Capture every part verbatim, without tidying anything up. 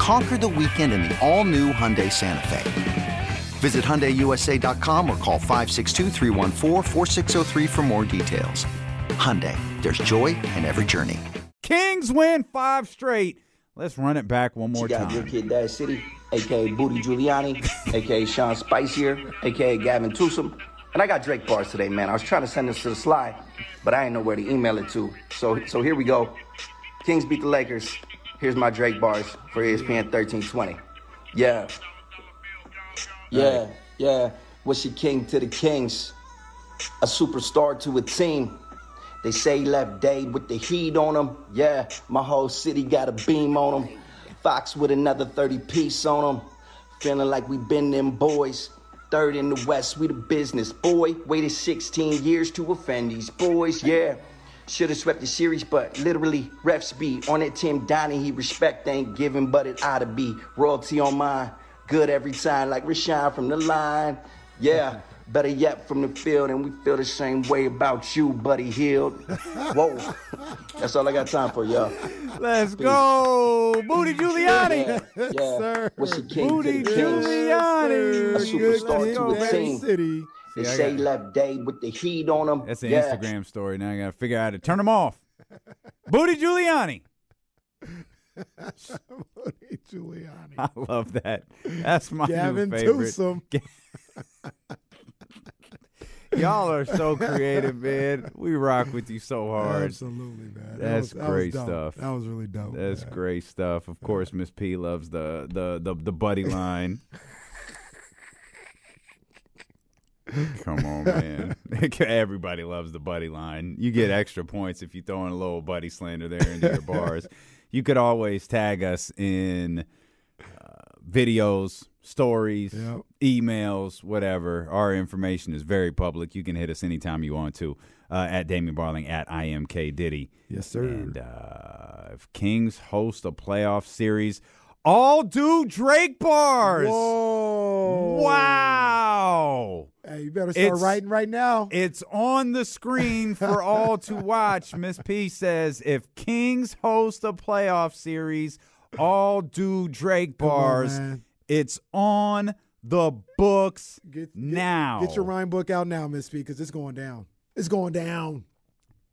Conquer the weekend in the all-new Hyundai Santa Fe. Visit Hyundai U S A dot com or call five six two, three one four, four six zero three for more details. Hyundai, there's joy in every journey. Kings win five straight. Let's run it back one more time. You got your kid, Dad City, a k a. Booty Giuliani, a k a. Sean Spicier, a k a. Gavin Newsom. And I got Drake bars today, man. I was trying to send this to the slide, but I ain't know where to email it to. So, so here we go. Kings beat the Lakers. Here's my Drake bars for E S P N thirteen twenty. Yeah. Yeah, yeah. What's your king to the Kings? A superstar to a team. They say he left Dave with the heat on him. Yeah, my whole city got a beam on him. Fox with another thirty piece on him. Feeling like we been them boys. Third in the West, we the business. Boy, waited sixteen years to offend these boys. Yeah. Should have swept the series, but literally refs be on that Tim Donnie. He respect ain't given, but it ought to be. Royalty on mine, good every time, like Rashaan from the line. Yeah, better yet from the field, and we feel the same way about you, Buddy Hield. Whoa, that's all I got time for, y'all. Let's Peace. Go, Booty Giuliani. Yeah, yeah. Sir. What's your king Booty to the Kings? Giuliani, a superstar to the team. City. They yeah, say left day with the heat on them. That's an yeah. Instagram story. Now I got to figure out how to turn them off. Booty Giuliani. Booty Giuliani. I love that. That's my Gavin new favorite. Gavin Y'all are so creative, man. We rock with you so hard. Absolutely, man. That's that was, great that stuff. That was really dope. That's man. Great stuff. Of course, Miss P loves the the the, the buddy line. Come on, man. Everybody loves the buddy line. You get extra points if you throw in a little buddy slander there into your bars. You could always tag us in uh, videos, stories, yep. emails, whatever. Our information is very public. You can hit us anytime you want to uh, at Damian Barling, at I M K Diddy. Yes, sir. And uh, if Kings host a playoff series, all do Drake bars. Whoa. Wow. Hey, you better start it's, writing right now. It's on the screen for all to watch. Miss P says, if Kings host a playoff series, all do Drake bars. On, it's on the books get, now. Get, get your rhyme book out now, Miss P, because it's going down. It's going down.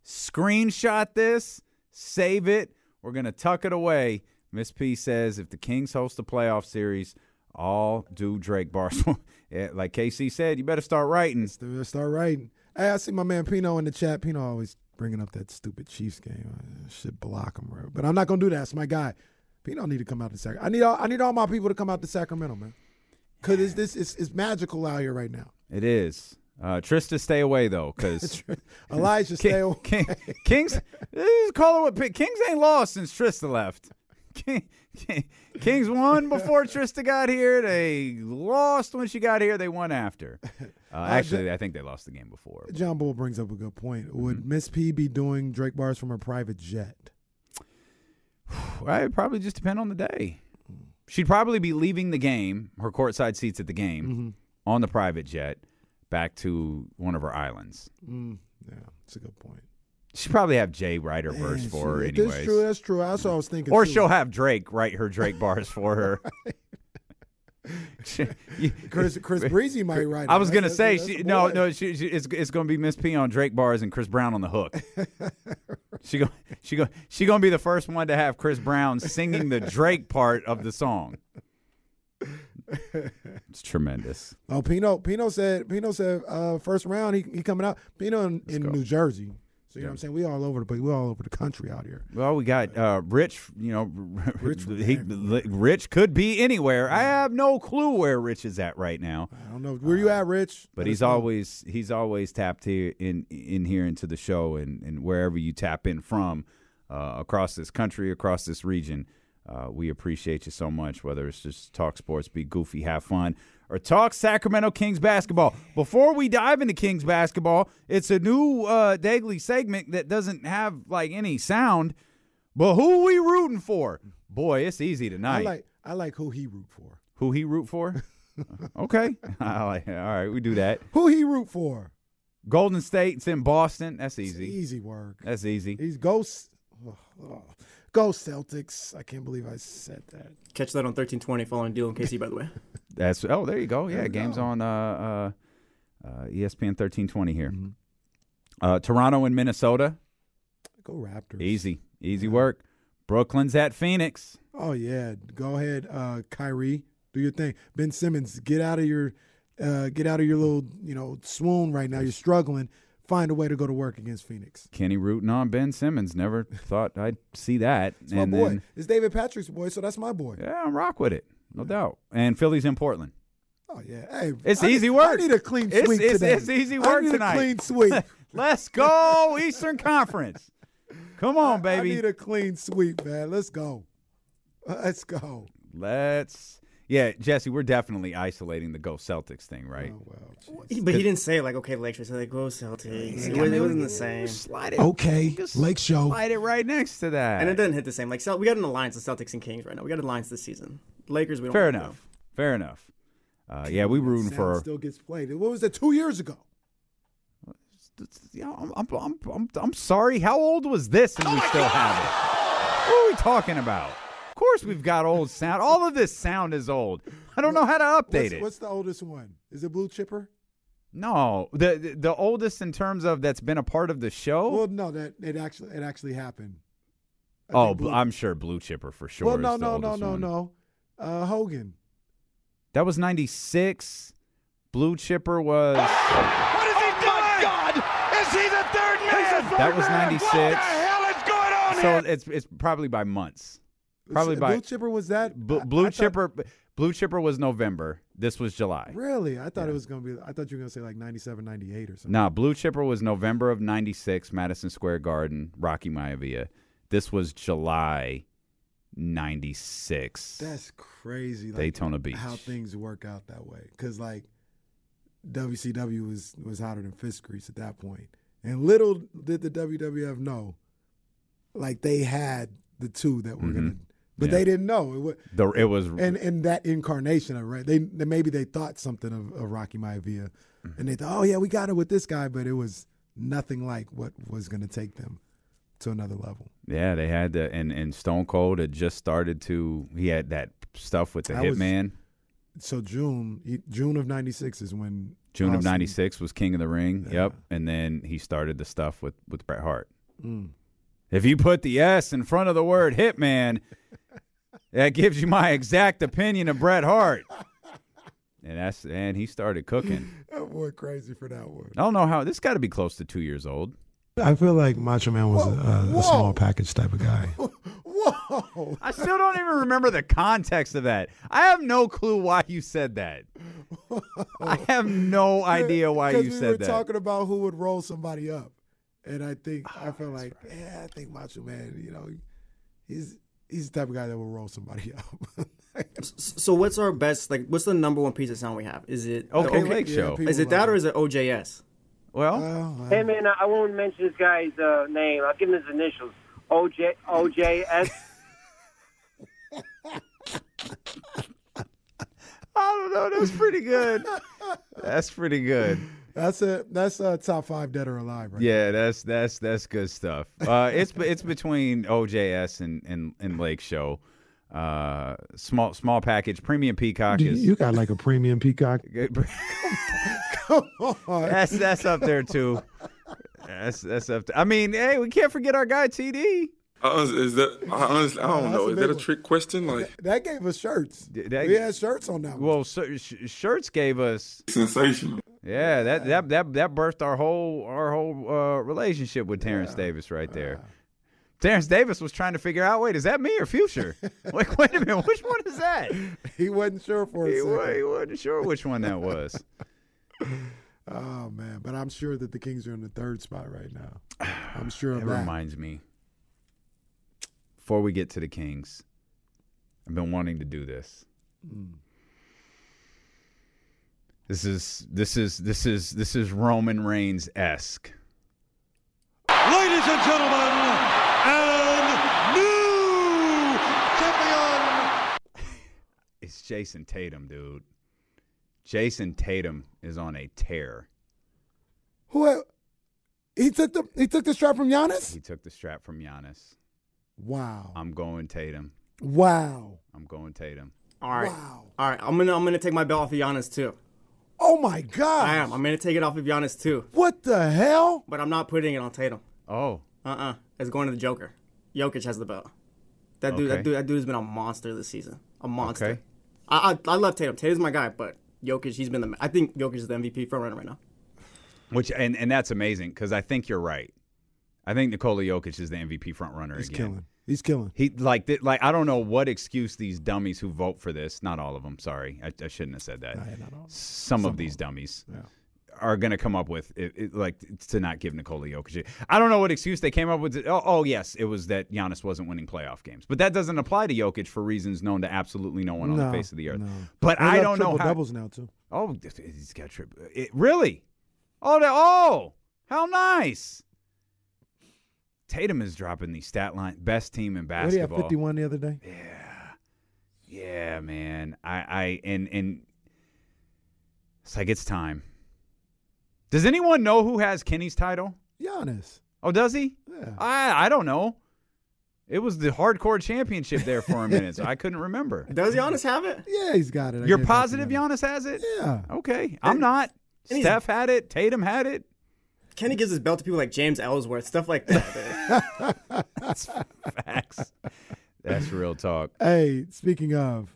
Screenshot this. Save it. We're going to tuck it away. Miss P says, if the Kings host a playoff series, all do Drake bars. Yeah, like K C said, you better start writing. Let's do, let's start writing. Hey, I see my man Pino in the chat. Pino always bringing up that stupid Chiefs game. I should block him, bro. But I'm not going to do that. It's my guy. Pino need to come out to Sacramento. I need all, I need all my people to come out to Sacramento, man. Because yeah. it's, this, it's, it's magical out here right now. It is. Uh, Trista, stay away, though, because – Elijah, King, stay away. King, Kings – call it what – Kings ain't lost since Trista left. King, King, Kings won before Trista got here. They lost when she got here. They won after. Uh, actually, I think they lost the game before. But. John Bull brings up a good point. Mm-hmm. Would Miss P be doing Drake bars from her private jet? Well, it would probably just depend on the day. She'd probably be leaving the game, her courtside seats at the game, mm-hmm. on the private jet back to one of her islands. Mm. Yeah, that's a good point. She'd probably have Jay write her verse Man, for her anyways. That's true. That's true. That's what I was thinking. Or too. She'll have Drake write her Drake bars for her. Chris, Chris Breezy might write it. I was right? gonna that's, say that's she, no, no. She, she, it's it's gonna be Miss P on Drake bars and Chris Brown on the hook. she go, she go, she gonna be the first one to have Chris Brown singing the Drake part of the song. It's tremendous. Oh, Pino, Pino said, Pino said, uh, first round, he he coming out. Pino in, in New Jersey. So, you know what I'm saying? We all over the place. We all over the country out here. Well, we got uh, Rich, you know, Rich, he, Rich could be anywhere. I have no clue where Rich is at right now. I don't know. Where uh, you at, Rich? But Let he's always he's always tapped here in, in here into the show, and, and wherever you tap in from uh, across this country, across this region, uh, we appreciate you so much, whether it's just talk sports, be goofy, have fun, or talk Sacramento Kings basketball. Before we dive into Kings basketball, it's a new uh, daily segment that doesn't have, like, any sound. But who we rooting for? Boy, it's easy tonight. I like I like who he root for. Who he root for? Okay. I like, all right, we do that. Who he root for? Golden State. It's in Boston. That's easy. It's easy work. That's easy. He's ghosts. Oh, oh. Go Celtics. I can't believe I said that. Catch that on thirteen twenty following Deal in K C, by the way. That's Oh, there you go. Yeah, game's go. on uh, uh, E S P N thirteen twenty here. Mm-hmm. Uh, Toronto and Minnesota. Go Raptors. Easy. Easy yeah. work. Brooklyn's at Phoenix. Oh, yeah. Go ahead, uh, Kyrie. Do your thing. Ben Simmons, get out of your uh, get out of your little you know swoon right now. You're struggling. Find a way to go to work against Phoenix. Kenny rooting on Ben Simmons. Never thought I'd see that. It's and my boy. Then, it's David Patrick's boy, so that's my boy. Yeah, I'm rock with it. No yeah. doubt. And Philly's in Portland. Oh, yeah. Hey, it's I easy need, work. I need a clean sweep it's, it's, today. It's easy work tonight. I need tonight. a clean sweep. Let's go, Eastern Conference. Come on, baby. I need a clean sweep, man. Let's go. Let's go. Let's. Yeah, Jesse, we're definitely isolating the Go Celtics thing, right? Oh, well, but he didn't say, like, okay, Lakers. Like, Go Celtics. Yeah, it, it wasn't the same. Slide it. Okay, Lake Show. Slide it right next to that. And it doesn't hit the same. Like, we got an alliance of Celtics and Kings right now. We got an alliance this season. Lakers, we don't Fair enough. Know. Fair enough. Uh, yeah, we rooting for. It still gets played. What was that, two years ago? I'm, I'm, I'm, I'm, I'm sorry. How old was this and oh we still God. have it? What are we talking about? Of course we've got old sound. All of this sound is old. I don't know how to update what's, it. What's the oldest one? Is it Blue Chipper? No. The, the the oldest in terms of that's been a part of the show? Well, no, that it actually it actually happened. I oh, Blue, I'm sure Blue Chipper for sure. Well, no, is the no, no, no, one. no. Uh, Hogan. That was ninety-six. Blue Chipper was. Ah! What is he oh doing? My God! Is he the third man? The third that was ninety-six. Man. What the hell is going on so here? So it's it's probably by months. Probably by Blue Chipper was that Blue, Blue Chipper. Thought, Blue Chipper was November. This was July. Really? I thought yeah. it was gonna be. I thought you were gonna say like ninety-seven, ninety-eight or something. Nah, Blue Chipper was November of ninety-six, Madison Square Garden, Rocky Maivia. This was July ninety-six. That's crazy. Like, Daytona Beach. How things work out that way? Because like W C W was was hotter than fist grease at that point, and little did the W W F know, like they had the two that were mm-hmm. gonna. But yeah. they didn't know it was. The, it was and, and that incarnation of right. They, they maybe they thought something of, of Rocky Maivia, mm-hmm. and they thought, oh yeah, we got it with this guy, but it was nothing like what was going to take them to another level. Yeah, they had to, and and Stone Cold had just started to. He had that stuff with the Hitman. So June he, June of ninety-six is when June Austin, of ninety-six was King of the Ring. Yeah. Yep, and then he started the stuff with with Bret Hart. Mm. If you put the S in front of the word Hitman. That gives you my exact opinion of Bret Hart. And that's and he started cooking. That boy crazy for that one. I don't know how. This got to be close to two years old. I feel like Macho Man was whoa, a, a small package type of guy. Whoa. I still don't even remember the context of that. I have no clue why you said that. Whoa. I have no idea why you we said were that. Because we were talking about who would roll somebody up. And I think, oh, I feel like, right. yeah, I think Macho Man, you know, he's... He's the type of guy that will roll somebody up. So what's our best, like, what's the number one piece of sound we have? Is it OK, okay Lake yeah, Show? Is it that like or is it O J S? Well. Oh, wow. Hey, man, I won't mention this guy's uh, name. I'll give him his initials. O J, O J S. I don't know. That was pretty good. That's pretty good. That's a that's a top five dead or alive, right? Yeah, now. that's that's that's good stuff. Uh, it's it's between O J S and and, and Lake Show, uh, small small package premium Peacock. Dude, is you got like a premium Peacock? Come on, that's that's up there too. That's that's up there. I mean, hey, we can't forget our guy T D. Honestly, is that, honestly, I don't know. Is that a trick question? Like that, that gave us shirts. That, we had shirts on that one. Well, sh- shirts gave us sensational. Yeah, that that that that birthed our whole our whole uh, relationship with Terrence yeah. Davis right there. Uh, Terrence Davis was trying to figure out, wait, is that me or Future? Like, wait a minute, which one is that? He wasn't sure for a he, second. He wasn't sure which one that was. Oh, man, but I'm sure that the Kings are in the third spot right now. I'm sure of that. That reminds me, before we get to the Kings, I've been wanting to do this. Mm. This is this is this is this is Roman Reigns-esque. Ladies and gentlemen, and new champion. It's Jayson Tatum, dude. Jayson Tatum is on a tear. Who? He took the he took the strap from Giannis? He took the strap from Giannis. Wow. I'm going Tatum. Wow. I'm going Tatum. All right. Wow. All right. I'm gonna I'm gonna take my belt off of Giannis too. Oh my God. I am. I'm gonna take it off of Giannis too. What the hell? But I'm not putting it on Tatum. Oh. Uh-uh. It's going to the Joker. Jokic has the belt. That okay. dude. That dude. That dude's been a monster this season. A monster. Okay. I, I I love Tatum. Tatum's my guy, but. Jokic, he's been the – I think Jokic is the M V P front runner right now. Which and, and that's amazing because I think you're right. I think Nikola Jokic is the M V P front runner again. He's killing. He's killing. He like th- like I don't know what excuse these dummies who vote for this – not all of them, sorry. I, I shouldn't have said that. No, yeah, not all. Some, Some of these dummies yeah. are going to come up with it, it, like to not give Nikola Jokic – I don't know what excuse they came up with. Oh, oh, yes, it was that Giannis wasn't winning playoff games. But that doesn't apply to Jokic for reasons known to absolutely no one on no, the face of the earth. No. But they I don't know how – doubles now, too. Oh, he's got triple – really? Oh, that, oh, how nice. Tatum is dropping the stat line. Best team in basketball. What, he had fifty-one the other day? Yeah. Yeah, man. I, I – and and it's like it's time. Does anyone know who has Kenny's title? Giannis. Oh, does he? Yeah. I I don't know. It was the hardcore championship there for a minute, so I couldn't remember. Does Giannis have it? Yeah, he's got it. I You're positive Giannis has it? Yeah. Okay. And, I'm not. Steph had it. Tatum had it. Kenny gives his belt to people like James Ellsworth, stuff like that. That's facts. That's real talk. Hey, speaking of,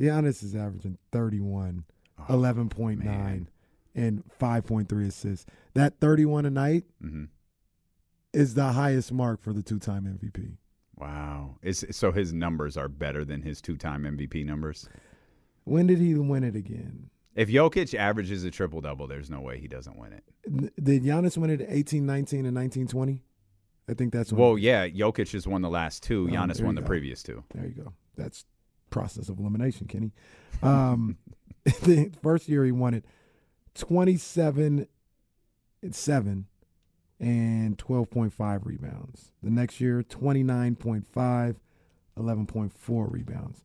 Giannis is averaging thirty-one. eleven point nine man. And five point three assists. That thirty-one a night mm-hmm. is the highest mark for the two-time M V P. Wow. It's, so his numbers are better than his two-time M V P numbers? When did he win it again? If Jokic averages a triple-double, there's no way he doesn't win it. Did Giannis win it at eighteen nineteen and nineteen twenty? I think that's when. Well, yeah. Jokic has won the last two. Um, Giannis won the go. previous two. There you go. That's process of elimination, Kenny. Um The first year he won it, twenty-seven seven and twelve point five rebounds. The next year, twenty-nine point five, eleven point four rebounds.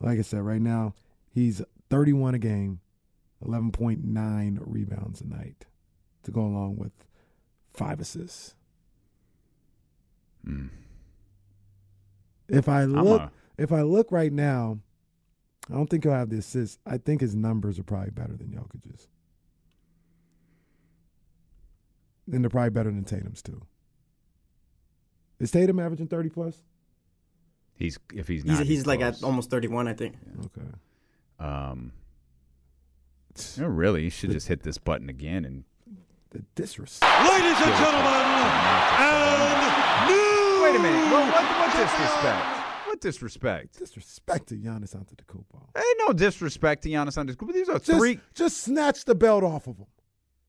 Like I said, right now, he's thirty-one a game, eleven point nine rebounds a night to go along with five assists. Mm. If I look, a- if I look right now, I don't think he'll have the assists. I think his numbers are probably better than Jokic's. And they're probably better than Tatum's, too. Is Tatum averaging thirty-plus? He's If he's not, he's, he's, he's like at almost thirty-one, I think. Yeah. Okay. Um, you know, really, you should the, just hit this button again. and The disrespect. Ladies and gentlemen, and new Wait a minute. Well, what, what's disrespect? What disrespect? Disrespect to Giannis Antetokounmpo. Ain't no disrespect to Giannis Antetokounmpo. These are just, three. Just snatch the belt off of him.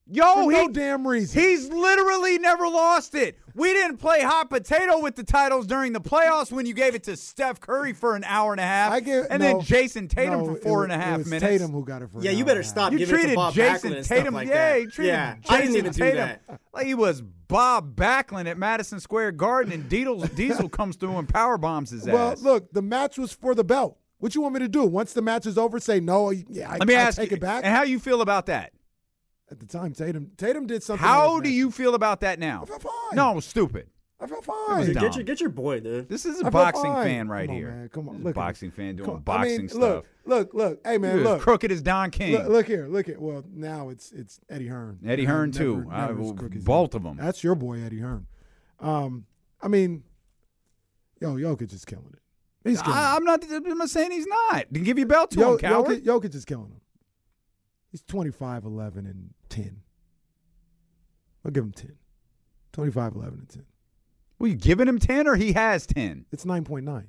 Yo, he, no damn reason. He's literally never lost it. We didn't play hot potato with the titles during the playoffs when you gave it to Steph Curry for an hour and a half, I get, and no, then Jayson Tatum no, for four it, and a half it was minutes. Tatum who got it for yeah. You better stop. You giving treated it to Bob Jayson Backlund Tatum. Like yeah, you treated yeah, Jayson I didn't even Tatum do that. Like he was Bob Backlund at Madison Square Garden, and Diesel, Diesel comes through and power bombs his ass. Well, look, the match was for the belt. What you want me to do? Once the match is over, say no. Yeah, I, Let me I ask take you, it back. And how you feel about that? At the time, Tatum Tatum did something. How do you feel about that now? I feel fine. No, stupid. I feel fine. Dude, get your get your boy, dude. This is a boxing fine. fan right come on, here. Man, come on, this look. Boxing fan doing boxing I mean, stuff. Look, look, look. Hey man, dude, look. As crooked as Don King. Look, look here, look at. Well, now it's it's Eddie Hearn. Eddie Hearn, Hearn too. Never, never I, well, both of them. That's your boy, Eddie Hearn. Um, I mean, yo, Jokic is killing it. He's killing I, it. I'm not. I'm not saying he's not. Then give your belt to yo, him, coward. Jokic, Jokic is killing him. He's twenty-five, eleven, and ten. I'll give him ten. twenty-five, eleven, and ten. Well, you giving him ten or he has ten? It's nine point nine.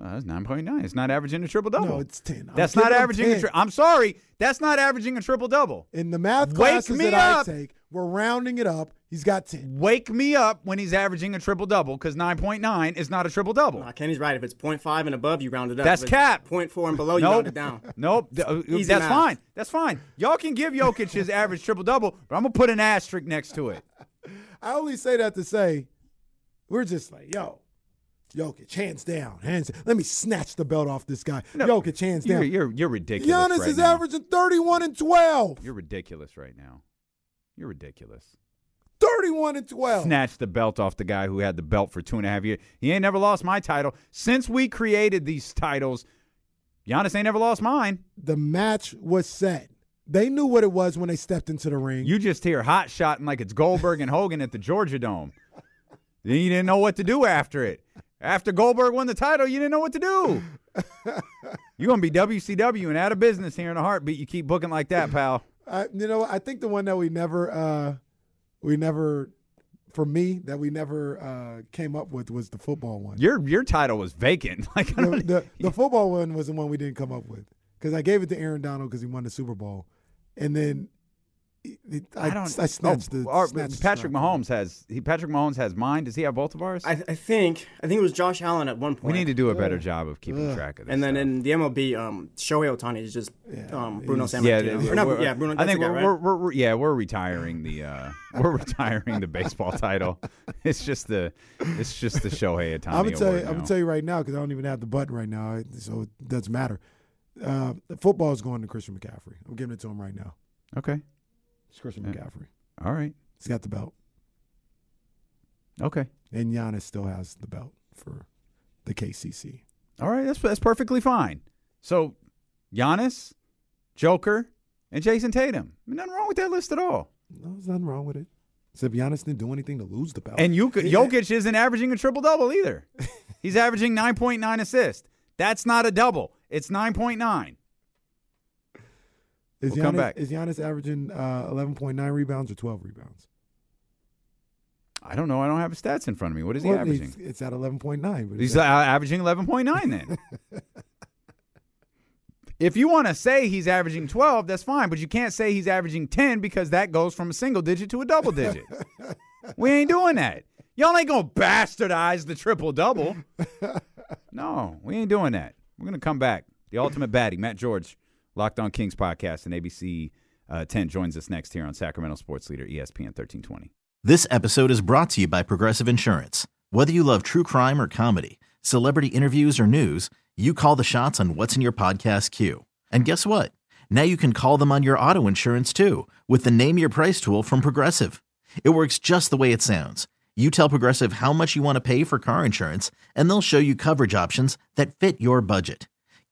Uh, that's nine point nine. It's not averaging a triple-double. No, it's ten. I'm that's not averaging a triple. I'm sorry. That's not averaging a triple-double. In the math classes Wake me that up. I take, we're rounding it up. He's got ten. Wake me up when he's averaging a triple-double because nine point nine is not a triple-double. Nah, Kenny's right. If it's point five and above, you round it up. That's cap. point four and below, nope. You round it down. Nope. That's math. fine. That's fine. Y'all can give Jokic his average triple-double, but I'm going to put an asterisk next to it. I only say that to say we're just like, yo. Jokic, hands down, hands down. Let me snatch the belt off this guy. No, Jokic, hands down. You're, you're, you're ridiculous. Giannis right is now. averaging thirty-one and twelve. You're ridiculous right now. You're ridiculous. thirty-one and twelve. Snatch the belt off the guy who had the belt for two and a half years. He ain't never lost my title. Since we created these titles, Giannis ain't never lost mine. The match was set. They knew what it was when they stepped into the ring. You just hear hot shotting like it's Goldberg and Hogan at the Georgia Dome. Then you didn't know what to do after it. After Goldberg won the title, you didn't know what to do. You're going to be W C W and out of business here in a heartbeat. You keep booking like that, pal. I, you know, I think the one that we never, uh, we never, for me, that we never uh, came up with was the football one. Your your title was vacant. Like I don't, the, the, the football one was the one we didn't come up with because I gave it to Aaron Donald because he won the Super Bowl. And then it, it, I, I don't. I snatched oh, the. Our, snatched Patrick the Mahomes has. He Patrick Mahomes has mine. Does he have both of ours? I, I think. I think it was Josh Allen at one point. We need to do a better yeah. job of keeping yeah. track of this. And then stuff. in the M L B, um, Shohei Ohtani is just um, Bruno Sammartino. Yeah, yeah, yeah, not, yeah Bruno, I think we're, guy, right? we're, we're, we're yeah we're retiring the uh, we're retiring the baseball title. It's just the it's just the Shohei Ohtani. I'm gonna tell you. Now. I'm gonna tell you right now because I don't even have the button right now, so it doesn't matter. Uh, football is going to Christian McCaffrey. I'm giving it to him right now. Okay. It's Christian McCaffrey. All right. He's got the belt. Okay. And Giannis still has the belt for the K C C. All right. That's that's perfectly fine. So Giannis, Joker, and Jayson Tatum. I mean, nothing wrong with that list at all. No, there's nothing wrong with it. Except Giannis didn't do anything to lose the belt. And you could, yeah. Jokic isn't averaging a triple-double either. He's averaging nine point nine assists. That's not a double. It's nine point nine. Is, we'll Giannis, come back. is Giannis averaging uh, eleven point nine rebounds or twelve rebounds? I don't know. I don't have his stats in front of me. What is well, he averaging? It's at eleven point nine. He's that- averaging eleven point nine then. If you want to say he's averaging twelve, that's fine. But you can't say he's averaging ten because that goes from a single digit to a double digit. We ain't doing that. Y'all ain't going to bastardize the triple-double. No, we ain't doing that. We're going to come back. The ultimate baddie, Matt George. Locked on Kings podcast and A B C uh, ten joins us next here on Sacramento Sports Leader E S P N thirteen twenty. This episode is brought to you by Progressive Insurance. Whether you love true crime or comedy, celebrity interviews or news, you call the shots on what's in your podcast queue. And guess what? Now you can call them on your auto insurance too with the Name Your Price tool from Progressive. It works just the way it sounds. You tell Progressive how much you want to pay for car insurance and they'll show you coverage options that fit your budget.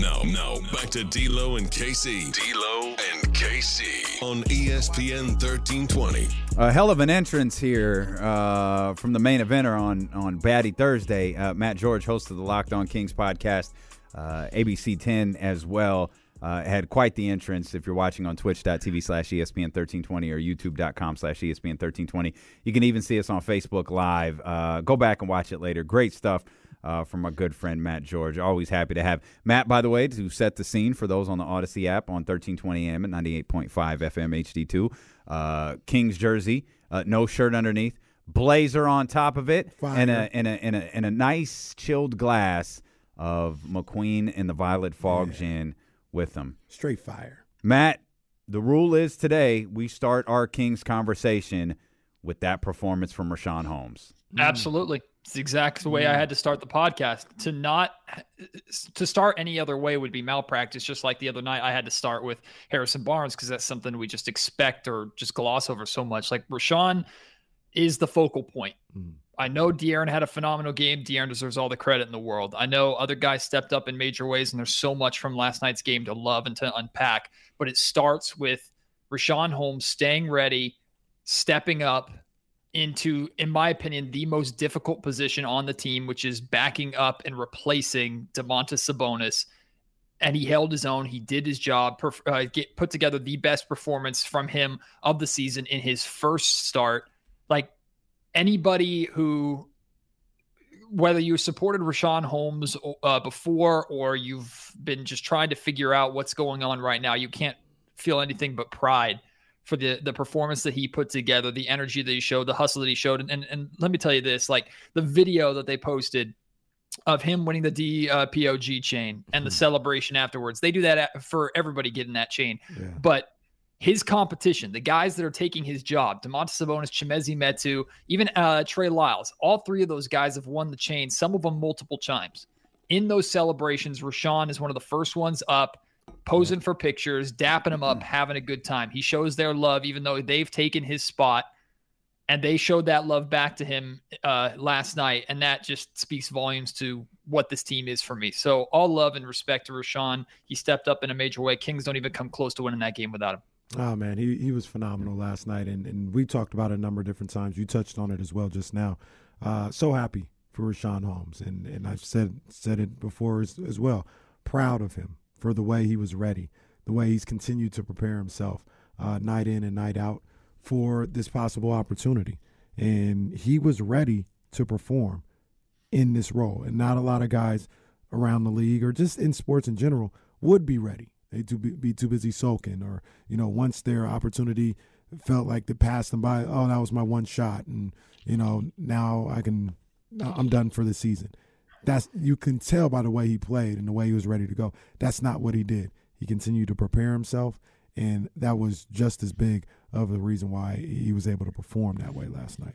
Now, now, back to D'Lo and K C. D'Lo and K C on E S P N thirteen twenty. A hell of an entrance here uh, from the main eventer on, on Batty Thursday. Uh, Matt George, host of the Locked on Kings podcast, uh, A B C ten as well, uh, had quite the entrance. If you're watching on twitch dot t v slash E S P N thirteen twenty or youtube dot com slash E S P N thirteen twenty. You can even see us on Facebook Live. Uh, go back and watch it later. Great stuff. Uh, from my good friend Matt George. Always happy to have Matt, by the way, to set the scene for those on the Odyssey app on thirteen twenty A M and ninety-eight point five F M H D two. Uh, Kings jersey, uh, no shirt underneath, blazer on top of it, Fire. and a and a and a and a nice chilled glass of McQueen and the Violet Fog yeah. Gin with them. Straight fire, Matt. The rule is today we start our Kings conversation with that performance from Rashaan Holmes. Absolutely. It's the exact way I had to start the podcast. To not to start any other way would be malpractice, just like the other night I had to start with Harrison Barnes because that's something we just expect or just gloss over so much. Like, Rashaan is the focal point. Mm-hmm. I know De'Aaron had a phenomenal game. De'Aaron deserves all the credit in the world. I know other guys stepped up in major ways, and there's so much from last night's game to love and to unpack. But it starts with Rashaan Holmes staying ready, stepping up, into, in my opinion, the most difficult position on the team, which is backing up and replacing Domantas Sabonis. And he held his own. He did his job, perf- uh, get, put together the best performance from him of the season in his first start. Like, anybody who, whether you supported Rashaan Holmes uh, before or you've been just trying to figure out what's going on right now, you can't feel anything but pride for the the performance that he put together, the energy that he showed, the hustle that he showed. And, and, and let me tell you this, like, the video that they posted of him winning the D P O G chain and the celebration afterwards, they do that for everybody getting that chain. Yeah. But his competition, the guys that are taking his job, Domantas Sabonis, Chimezie Metu, even uh, Trey Lyles, all three of those guys have won the chain, some of them multiple times. In those celebrations, Rashaan is one of the first ones up, posing for pictures, dapping them up, having a good time. He shows their love, even though they've taken his spot, and they showed that love back to him uh, last night. And that just speaks volumes to what this team is for me. So all love and respect to Rashaan. He stepped up in a major way. Kings don't even come close to winning that game without him. Oh, man, he he was phenomenal last night. And, and we talked about it a number of different times. You touched on it as well just now. Uh, so happy for Rashaan Holmes. And, and I've said, said it before as, as well. Proud of him for the way he was ready, the way he's continued to prepare himself uh, night in and night out for this possible opportunity. And he was ready to perform in this role. And not a lot of guys around the league or just in sports in general would be ready. They'd too be, be too busy sulking or, you know, once their opportunity felt like they passed them by, oh, that was my one shot. And, you know, now I can, I'm done for the season. That's, you can tell by the way he played and the way he was ready to go. That's not what he did. He continued to prepare himself, and that was just as big of a reason why he was able to perform that way last night.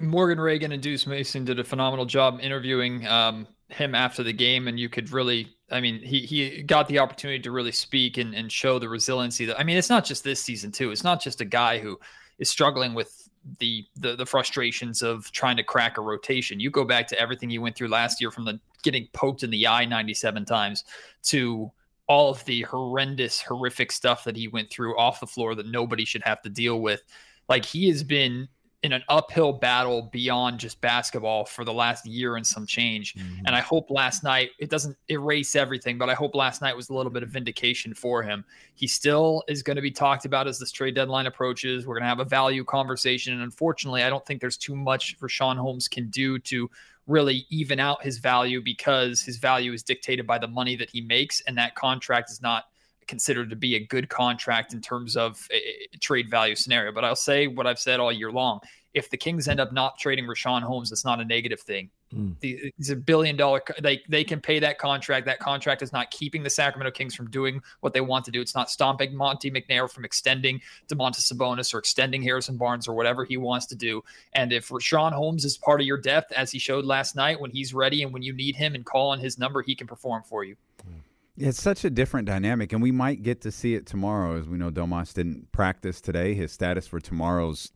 Morgan Reagan and Deuce Mason did a phenomenal job interviewing um, him after the game, and you could really – I mean, he he got the opportunity to really speak and, and show the resiliency. That, I mean, it's not just this season, too. It's not just a guy who is struggling with – The, the the frustrations of trying to crack a rotation. You go back to everything he went through last year, from the getting poked in the eye ninety-seven times to all of the horrendous, horrific stuff that he went through off the floor that nobody should have to deal with. Like, he has been in an uphill battle beyond just basketball for the last year and some change. Mm-hmm. And I hope last night, it doesn't erase everything, but I hope last night was a little bit of vindication for him. He still is going to be talked about as this trade deadline approaches. We're going to have a value conversation. And unfortunately, I don't think there's too much Rashaan Holmes can do to really even out his value, because his value is dictated by the money that he makes. And that contract is not considered to be a good contract in terms of a trade value scenario. But I'll say what I've said all year long. If the Kings end up not trading Rashaan Holmes, it's not a negative thing. Mm. The, it's a billion dollar. They, they can pay that contract. That contract is not keeping the Sacramento Kings from doing what they want to do. It's not stopping Monty McNair from extending Domantas Sabonis or extending Harrison Barnes or whatever he wants to do. And if Rashaan Holmes is part of your depth, as he showed last night, when he's ready and when you need him and call on his number, he can perform for you. Mm. It's such a different dynamic, and we might get to see it tomorrow. As we know, Domas didn't practice today. His status for tomorrow's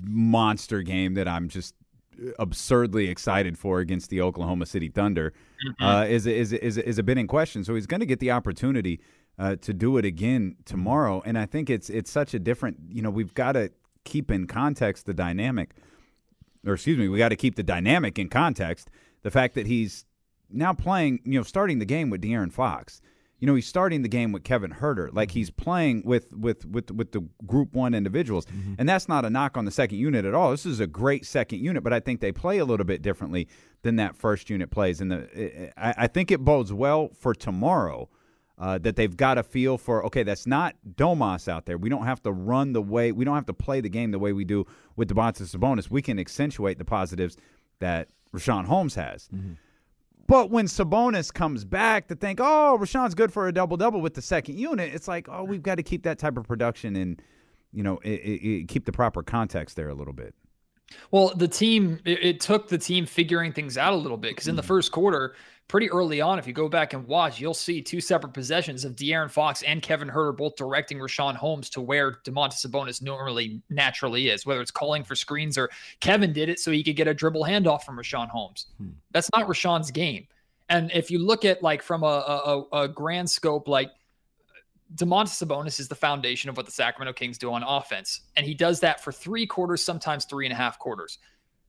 monster game that I'm just absurdly excited for against the Oklahoma City Thunder, mm-hmm. uh, is is is is a bit in question. So he's going to get the opportunity uh, to do it again tomorrow, and I think it's it's such a different. You know, we've got to keep in context the dynamic, or excuse me, we got to keep the dynamic in context. The fact that he's now playing, you know, starting the game with De'Aaron Fox. You know, he's starting the game with Kevin Huerter. Like, he's playing with with with, with the Group one individuals. Mm-hmm. And that's not a knock on the second unit at all. This is a great second unit, but I think they play a little bit differently than that first unit plays. And the, I, I think it bodes well for tomorrow uh, that they've got a feel for, okay, that's not Domas out there. We don't have to run the way – we don't have to play the game the way we do with Domantas Sabonis. We can accentuate the positives that Rashaan Holmes has. Mm-hmm. But when Sabonis comes back to think, oh, Rashawn's good for a double-double with the second unit, it's like, oh, we've got to keep that type of production and, you know, it, it, keep the proper context there a little bit. Well, the team, it, it took the team figuring things out a little bit because in the first quarter, pretty early on, if you go back and watch, you'll see two separate possessions of De'Aaron Fox and Kevin Huerter both directing Rashaan Holmes to where Domantas Sabonis normally naturally is, whether it's calling for screens or Kevin did it so he could get a dribble handoff from Rashaan Holmes. Hmm. That's not Rashawn's game. And if you look at like from a, a, a grand scope, like Domantas Sabonis is the foundation of what the Sacramento Kings do on offense. And he does that for three quarters, sometimes three and a half quarters.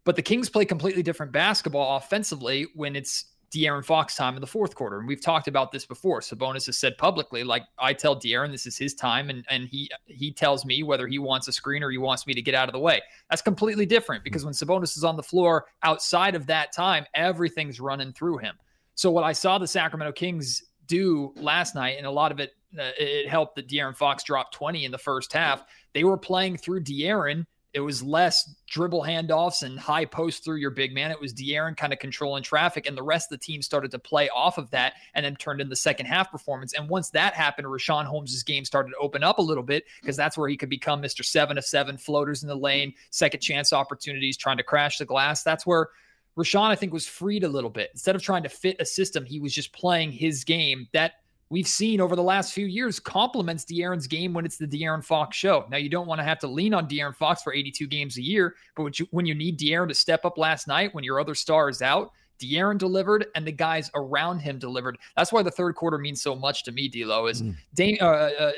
But the Kings play completely different basketball offensively when it's De'Aaron Fox time in the fourth quarter. And we've talked about this before. Sabonis has said publicly, like, I tell De'Aaron this is his time, and and he he tells me whether he wants a screen or he wants me to get out of the way. That's completely different because when Sabonis is on the floor outside of that time, everything's running through him. So what I saw the Sacramento Kings do last night, and a lot of it, uh, it helped that De'Aaron Fox dropped twenty in the first half. They were playing through De'Aaron. It was less dribble handoffs and high post through your big man. It was De'Aaron kind of controlling traffic, and the rest of the team started to play off of that and then turned in the second half performance. And once that happened, Rashaan Holmes' game started to open up a little bit because that's where he could become Mister seven of seven, floaters in the lane, second chance opportunities, trying to crash the glass. That's where Rashaan, I think, was freed a little bit. Instead of trying to fit a system, he was just playing his game that we've seen over the last few years complements De'Aaron's game when it's the De'Aaron Fox show. Now, you don't want to have to lean on De'Aaron Fox for eighty-two games a year, but when you, when you need De'Aaron to step up last night, when your other star is out, De'Aaron delivered and the guys around him delivered. That's why the third quarter means so much to me, D-Lo, is mm. De- uh, uh,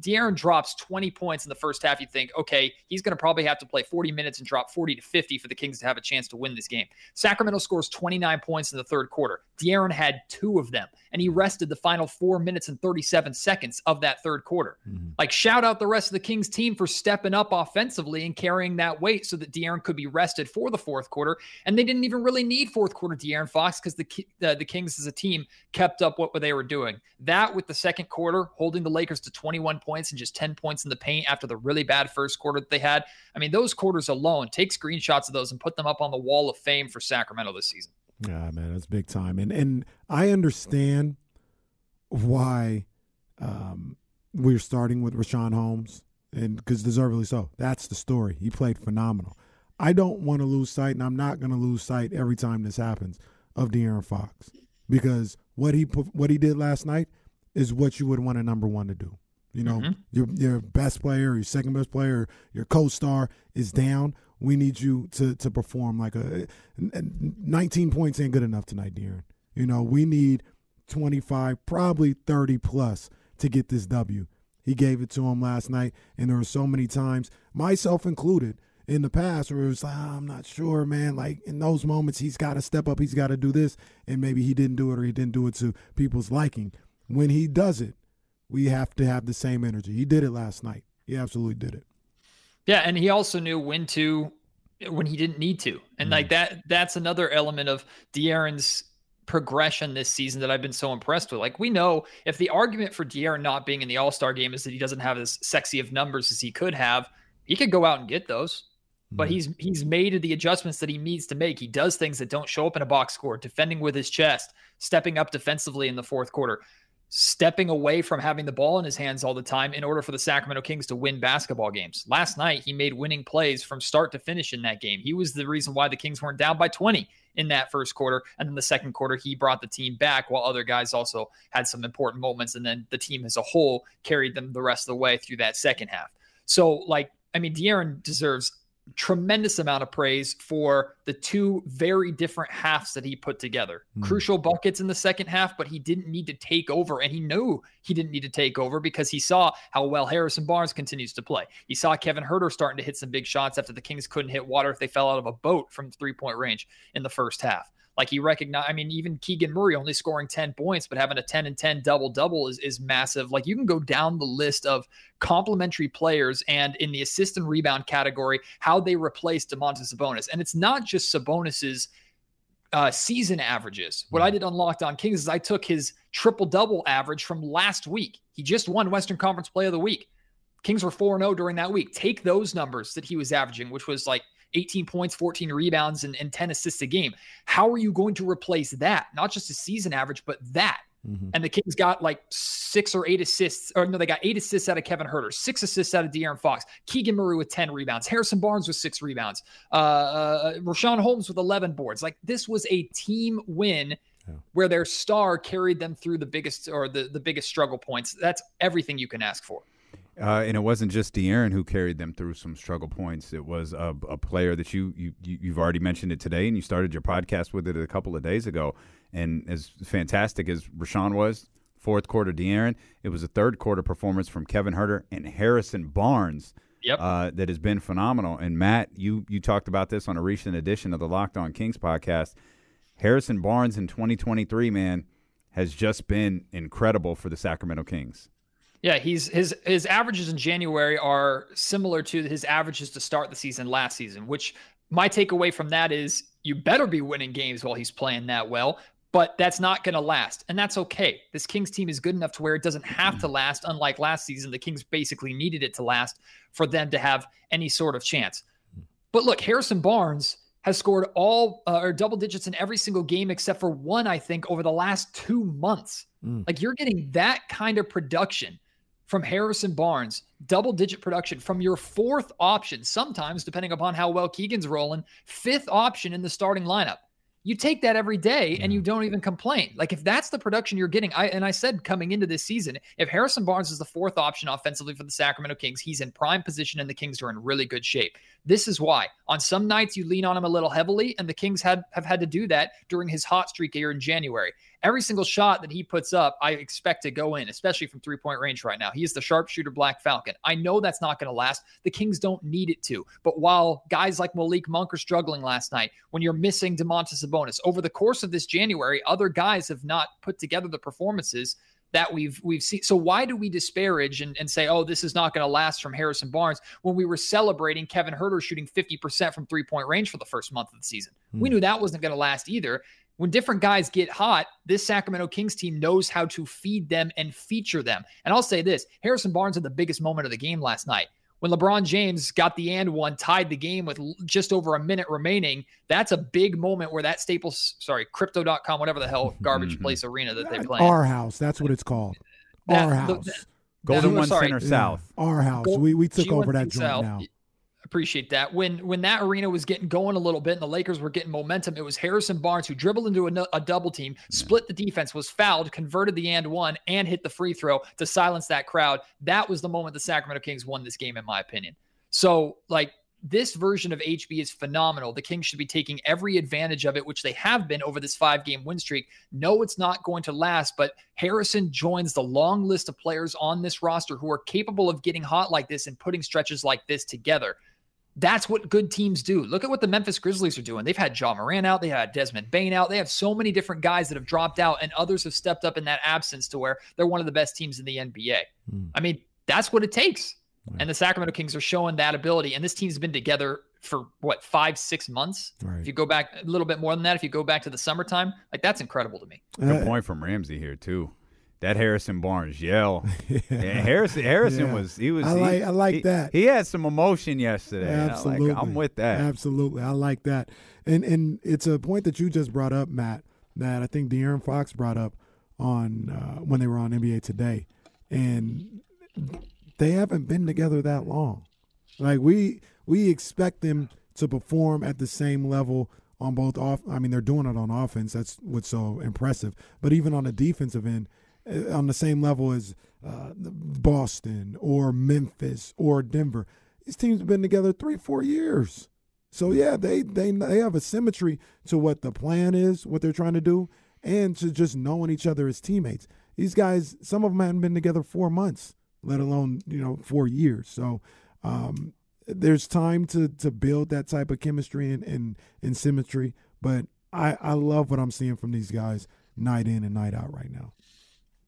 De'Aaron drops twenty points in the first half. You think, okay, he's going to probably have to play forty minutes and drop forty to fifty for the Kings to have a chance to win this game. Sacramento scores twenty-nine points in the third quarter. De'Aaron had two of them, and he rested the final four minutes and thirty-seven seconds of that third quarter. Mm. Like, shout out the rest of the Kings team for stepping up offensively and carrying that weight so that De'Aaron could be rested for the fourth quarter, and they didn't even really need fourth quarter De'Aaron Fox because the uh, the Kings as a team kept up what they were doing. That with the second quarter, holding the Lakers to twenty-one points and just ten points in the paint after the really bad first quarter that they had. I mean, those quarters alone, take screenshots of those and put them up on the wall of fame for Sacramento this season. Yeah, man, that's big time. And and I understand why um, we're starting with Rashaan Holmes, and because deservedly so. That's the story. He played phenomenal. I don't want to lose sight, and I'm not going to lose sight every time this happens, of De'Aaron Fox, because what he what he did last night is what you would want a number one to do. You know, mm-hmm. your your best player, your second best player, your co-star is down. We need you to to perform like a, nineteen points ain't good enough tonight, De'Aaron. You know, we need twenty-five, probably thirty plus to get this W. He gave it to him last night, and there were so many times, myself included, in the past where it was like, oh, I'm not sure, man. Like, in those moments, he's got to step up. He's got to do this. And maybe he didn't do it, or he didn't do it to people's liking. When he does it, we have to have the same energy. He did it last night. He absolutely did it. Yeah, and he also knew when to, when he didn't need to. And, mm-hmm. like, that that's another element of De'Aaron's progression this season that I've been so impressed with. Like, we know if the argument for De'Aaron not being in the All-Star game is that he doesn't have as sexy of numbers as he could have, he could go out and get those. But he's he's made the adjustments that he needs to make. He does things that don't show up in a box score, defending with his chest, stepping up defensively in the fourth quarter, stepping away from having the ball in his hands all the time in order for the Sacramento Kings to win basketball games. Last night, he made winning plays from start to finish in that game. He was the reason why the Kings weren't down by twenty in that first quarter. And then the second quarter, he brought the team back while other guys also had some important moments. And then the team as a whole carried them the rest of the way through that second half. So, like, I mean, De'Aaron deserves tremendous amount of praise for the two very different halves that he put together. Mm. Crucial buckets in the second half, but he didn't need to take over. And he knew he didn't need to take over because he saw how well Harrison Barnes continues to play. He saw Kevin Huerter starting to hit some big shots after the Kings couldn't hit water if they fell out of a boat from three-point range in the first half. Like he recognized, I mean, even Keegan Murray only scoring ten points, but having a ten and ten double-double is, is massive. Like you can go down the list of complimentary players and in the assist and rebound category, how they replaced Domantas Sabonis. And it's not just Sabonis's uh, season averages. What I did on Locked on Kings is I took his triple-double average from last week. He just won Western Conference Player of the Week. Kings were four and oh during that week. Take those numbers that he was averaging, which was like eighteen points, fourteen rebounds, and, and ten assists a game. How are you going to replace that? Not just a season average, but that. Mm-hmm. And the Kings got like six or eight assists. Or no, they got eight assists out of Kevin Huerter, six assists out of De'Aaron Fox, Keegan Murray with ten rebounds, Harrison Barnes with six rebounds, uh, uh, Rashaan Holmes with eleven boards. Like this was a team win yeah. where their star carried them through the biggest or the, the biggest struggle points. That's everything you can ask for. Uh, and it wasn't just De'Aaron who carried them through some struggle points. It was a, a player that you, you, you've already mentioned it today, and you started your podcast with it a couple of days ago. And as fantastic as Rashaan was, fourth quarter De'Aaron, it was a third quarter performance from Kevin Huerter and Harrison Barnes yep. uh, that has been phenomenal. And, Matt, you, you talked about this on a recent edition of the Locked on Kings podcast. Harrison Barnes in twenty twenty-three, man, has just been incredible for the Sacramento Kings. Yeah, he's his his averages in January are similar to his averages to start the season last season, which my takeaway from that is you better be winning games while he's playing that well, but that's not going to last, and that's okay. This Kings team is good enough to where it doesn't have to last, unlike last season. The Kings basically needed it to last for them to have any sort of chance. But look, Harrison Barnes has scored all uh, or double digits in every single game except for one, I think, over the last two months. Mm. Like you're getting that kind of production from Harrison Barnes, double-digit production from your fourth option, sometimes, depending upon how well Keegan's rolling, fifth option in the starting lineup. You take that every day, and you don't even complain. Like, if that's the production you're getting, I and I said coming into this season, if Harrison Barnes is the fourth option offensively for the Sacramento Kings, he's in prime position, and the Kings are in really good shape. This is why. On some nights, you lean on him a little heavily, and the Kings had, have had to do that during his hot streak here in January. Every single shot that he puts up, I expect to go in, especially from three-point range right now. He is the sharpshooter Black Falcon. I know that's not going to last. The Kings don't need it to. But while guys like Malik Monk are struggling last night, when you're missing Domantas Sabonis, bonus over the course of this January, other guys have not put together the performances that we've we've seen. So why do we disparage and, and say, oh, this is not going to last from Harrison Barnes when we were celebrating Kevin Huerter shooting fifty percent from three-point range for the first month of the season? Mm. We knew that wasn't going to last either. When different guys get hot, this Sacramento Kings team knows how to feed them and feature them. And I'll say this, Harrison Barnes had the biggest moment of the game last night. When LeBron James got the and one, tied the game with just over a minute remaining, that's a big moment where that Staples, sorry, crypto dot com, whatever the hell garbage place arena that they play. Our house, that's what it's called. That, our house. The, that, Golden one Center South. Yeah, our house. Gold, we we took G one over that joint now. Appreciate that. When when that arena was getting going a little bit and the Lakers were getting momentum, it was Harrison Barnes who dribbled into a, a double team, split the defense, was fouled, converted the and one, and hit the free throw to silence that crowd. That was the moment the Sacramento Kings won this game, in my opinion. So, like, this version of H B is phenomenal. The Kings should be taking every advantage of it, which they have been over this five-game win streak. No, it's not going to last, but Harrison joins the long list of players on this roster who are capable of getting hot like this and putting stretches like this together. That's what good teams do. Look at what the Memphis Grizzlies are doing. They've had Ja Morant out. They had Desmond Bane out. They have so many different guys that have dropped out, and others have stepped up in that absence to where they're one of the best teams in the N B A. Mm. I mean, that's what it takes. Right. And the Sacramento Kings are showing that ability. And this team's been together for, what, five, six months? Right. If you go back a little bit more than that, if you go back to the summertime, like that's incredible to me. Good uh, point from Ramsey here, too. That Harrison Barnes yell. Yeah. Harrison Harrison yeah. was he was I like he, I like he, that. He had some emotion yesterday. Absolutely. Like, I'm with that. Absolutely. I like that. And and it's a point that you just brought up, Matt, that I think De'Aaron Fox brought up on uh, when they were on N B A Today. And they haven't been together that long. Like we we expect them to perform at the same level on both off I mean they're doing it on offense. That's what's so impressive. But even on the defensive end, on the same level as uh, Boston or Memphis or Denver. These teams have been together three, four years. So, yeah, they, they, they have a symmetry to what the plan is, what they're trying to do, and to just knowing each other as teammates. These guys, some of them haven't been together four months, let alone, you know, four years. So um, there's time to to build that type of chemistry and, and, and symmetry. But I, I love what I'm seeing from these guys night in and night out right now.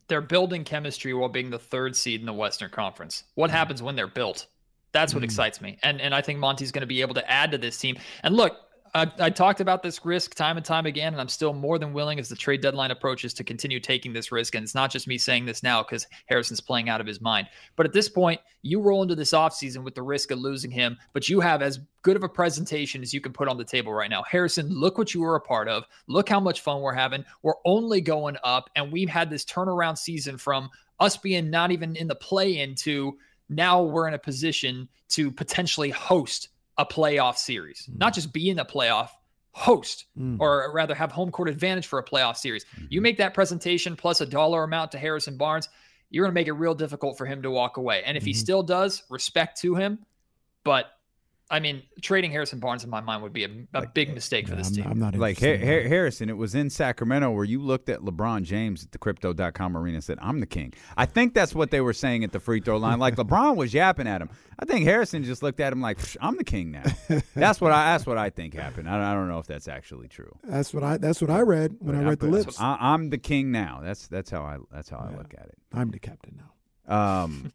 They're building chemistry while being the third seed in the Western Conference. What happens when they're built? That's what mm. excites me. And and I think Monty's going to be able to add to this team. And look, I, I talked about this risk time and time again, and I'm still more than willing as the trade deadline approaches to continue taking this risk. And it's not just me saying this now because Harrison's playing out of his mind. But at this point, you roll into this offseason with the risk of losing him, but you have as good of a presentation as you can put on the table right now. Harrison, look what you were a part of. Look how much fun we're having. We're only going up, and we've had this turnaround season from us being not even in the play-in to now we're in a position to potentially host a playoff series, mm. not just be in the playoff, host, mm. or rather have home court advantage for a playoff series. Mm-hmm. You make that presentation plus a dollar amount to Harrison Barnes, you're going to make it real difficult for him to walk away. And if mm-hmm. he still does, respect to him. But I mean, trading Harrison Barnes in my mind would be a, a like, big mistake yeah, for this I'm, team. I'm not like ha- ha- Harrison. It was in Sacramento where you looked at LeBron James at the crypto dot com arena and said, I'm the king. I think that's what they were saying at the free throw line. Like LeBron was yapping at him. I think Harrison just looked at him like, I'm the king now. That's what I, that's what I think happened. I, I don't know if that's actually true. That's what I, that's what I read when but I read I, the lips. I, I'm the king now. That's, that's how I, that's how yeah. I look at it. I'm the captain now. Um,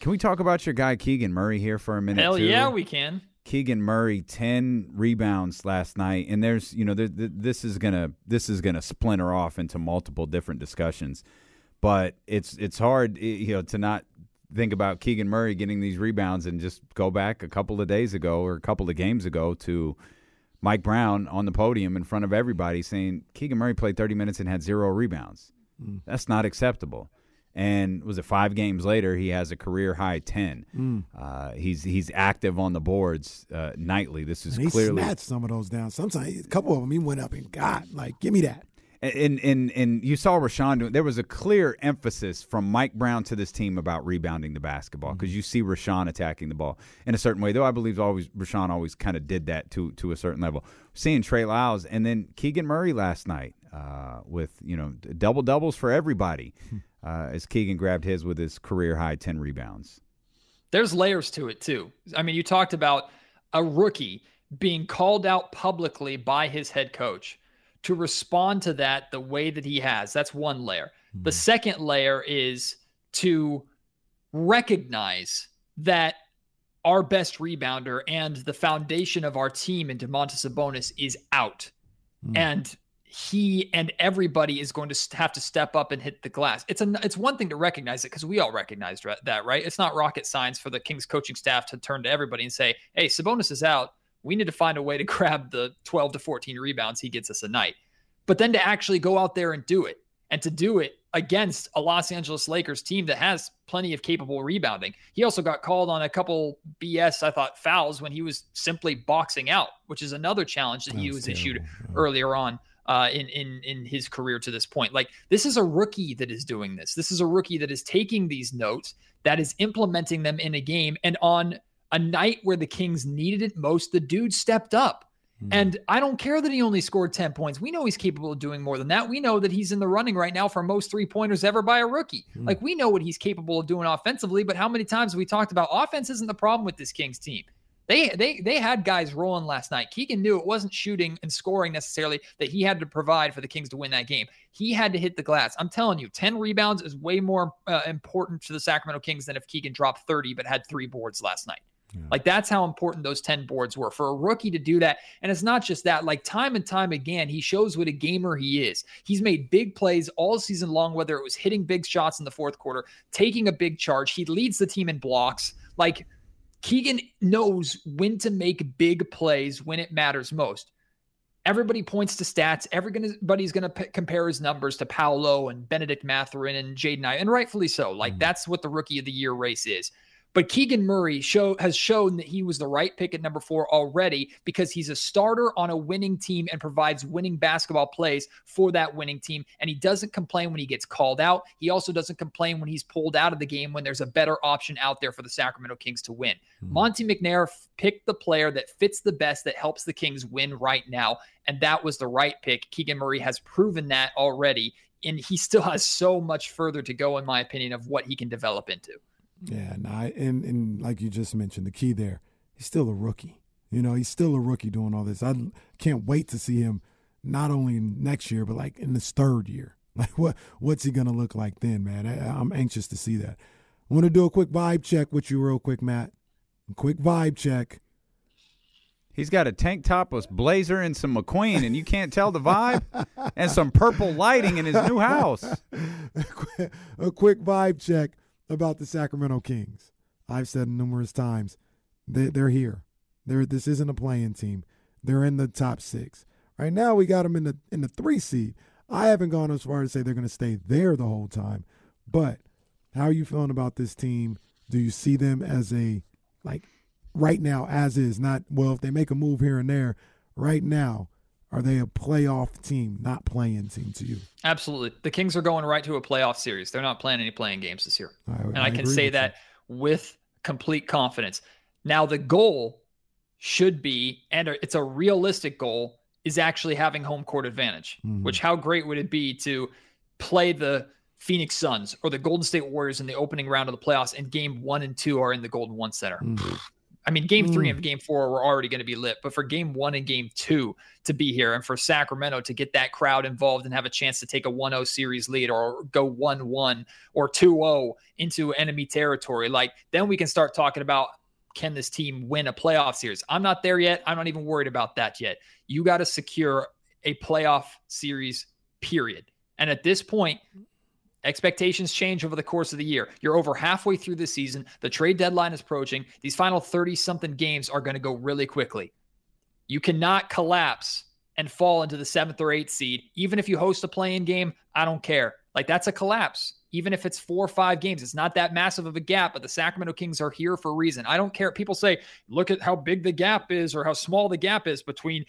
Can we talk about your guy Keegan Murray here for a minute? Hell too? yeah, we can. Keegan Murray, ten rebounds last night, and there's you know there, this is gonna this is gonna splinter off into multiple different discussions, but it's it's hard you know to not think about Keegan Murray getting these rebounds and just go back a couple of days ago or a couple of games ago to Mike Brown on the podium in front of everybody saying Keegan Murray played thirty minutes and had zero rebounds. Mm. That's not acceptable. And was it five games later, he has a career-high ten. Mm. Uh, he's he's active on the boards uh, nightly. This is and he clearly snatched some of those down. Sometimes a couple of them he went up and got like, give me that. And and and you saw Rashaan doing. There was a clear emphasis from Mike Brown to this team about rebounding the basketball because mm-hmm. you see Rashaan attacking the ball in a certain way. Though I believe always Rashaan always kind of did that to to a certain level. Seeing Trey Lyles and then Keegan Murray last night uh, with you know double doubles for everybody. Mm-hmm. Uh, as Keegan grabbed his with his career-high ten rebounds. There's layers to it, too. I mean, you talked about a rookie being called out publicly by his head coach to respond to that the way that he has. That's one layer. Mm-hmm. The second layer is to recognize that our best rebounder and the foundation of our team in Domantas Sabonis is out. Mm-hmm. And he and everybody is going to have to step up and hit the glass. It's a, it's one thing to recognize it because we all recognized that, right? It's not rocket science for the Kings coaching staff to turn to everybody and say, hey, Sabonis is out. We need to find a way to grab the twelve to fourteen rebounds he gets us a night. But then to actually go out there and do it, and to do it against a Los Angeles Lakers team that has plenty of capable rebounding. He also got called on a couple B S, I thought, fouls when he was simply boxing out, which is another challenge that That's he was terrible. issued earlier on. Uh, in, in, in his career to this point. Like, this is a rookie that is doing this. This is a rookie that is taking these notes, that is implementing them in a game. And on a night where the Kings needed it most, the dude stepped up. Mm. And I don't care that he only scored ten points. We know he's capable of doing more than that. We know that he's in the running right now for most three-pointers ever by a rookie. Mm. Like, we know what he's capable of doing offensively, but how many times have we talked about offense isn't the problem with this Kings team? They they they had guys rolling last night. Keegan knew it wasn't shooting and scoring necessarily that he had to provide for the Kings to win that game. He had to hit the glass. I'm telling you, ten rebounds is way more uh, important to the Sacramento Kings than if Keegan dropped thirty but had three boards last night. Yeah. Like, that's how important those ten boards were for a rookie to do that. And it's not just that. Like, time and time again, he shows what a gamer he is. He's made big plays all season long, whether it was hitting big shots in the fourth quarter, taking a big charge. He leads the team in blocks. Like, Keegan knows when to make big plays when it matters most. Everybody points to stats. Everybody's going to p- compare his numbers to Paolo and Benedict Mathurin and Jaden Ivey, and rightfully so. Like, that's what the Rookie of the Year race is. But Keegan Murray show, has shown that he was the right pick at number four already because he's a starter on a winning team and provides winning basketball plays for that winning team. And he doesn't complain when he gets called out. He also doesn't complain when he's pulled out of the game when there's a better option out there for the Sacramento Kings to win. Mm-hmm. Monty McNair f- picked the player that fits the best, that helps the Kings win right now. And that was the right pick. Keegan Murray has proven that already. And he still has so much further to go, in my opinion, of what he can develop into. Yeah, and, I, and and like you just mentioned, the key there, he's still a rookie. You know, he's still a rookie doing all this. I can't wait to see him not only next year, but like in his third year. Like what what's he going to look like then, man? I, I'm anxious to see that. I want to do a quick vibe check with you real quick, Matt. A quick vibe check. He's got a tank topless blazer and some McQueen, and you can't tell the vibe? And some purple lighting in his new house. A quick vibe check about the Sacramento Kings. I've said numerous times, they, they're here. They're, this isn't a play-in team. They're in the top six. Right now we got them in the in the three seed. I haven't gone as far as to say they're going to stay there the whole time. But how are you feeling about this team? Do you see them as a, like, right now as is? Not, well, if they make a move here and there, right now, are they a playoff team, not play-in team to you? Absolutely. The Kings are going right to a playoff series. They're not playing any play-in games this year. I, and I, I can say with that you. with complete confidence. Now, the goal should be, and it's a realistic goal, is actually having home court advantage, mm-hmm. which how great would it be to play the Phoenix Suns or the Golden State Warriors in the opening round of the playoffs, and game one and two are in the Golden one Center. Mm-hmm. I mean, game three and game four were already going to be lit, but for game one and game two to be here and for Sacramento to get that crowd involved and have a chance to take a one oh series lead or go one one or two oh into enemy territory, like, then we can start talking about, can this team win a playoff series? I'm not there yet. I'm not even worried about that yet. You got to secure a playoff series, period. And at this point, expectations change over the course of the year. You're over halfway through the season. The trade deadline is approaching. These final thirty-something games are going to go really quickly. You cannot collapse and fall into the seventh or eighth seed. Even if you host a play-in game, I don't care. Like, that's a collapse. Even if it's four or five games, it's not that massive of a gap, but the Sacramento Kings are here for a reason. I don't care. People say, look at how big the gap is or how small the gap is between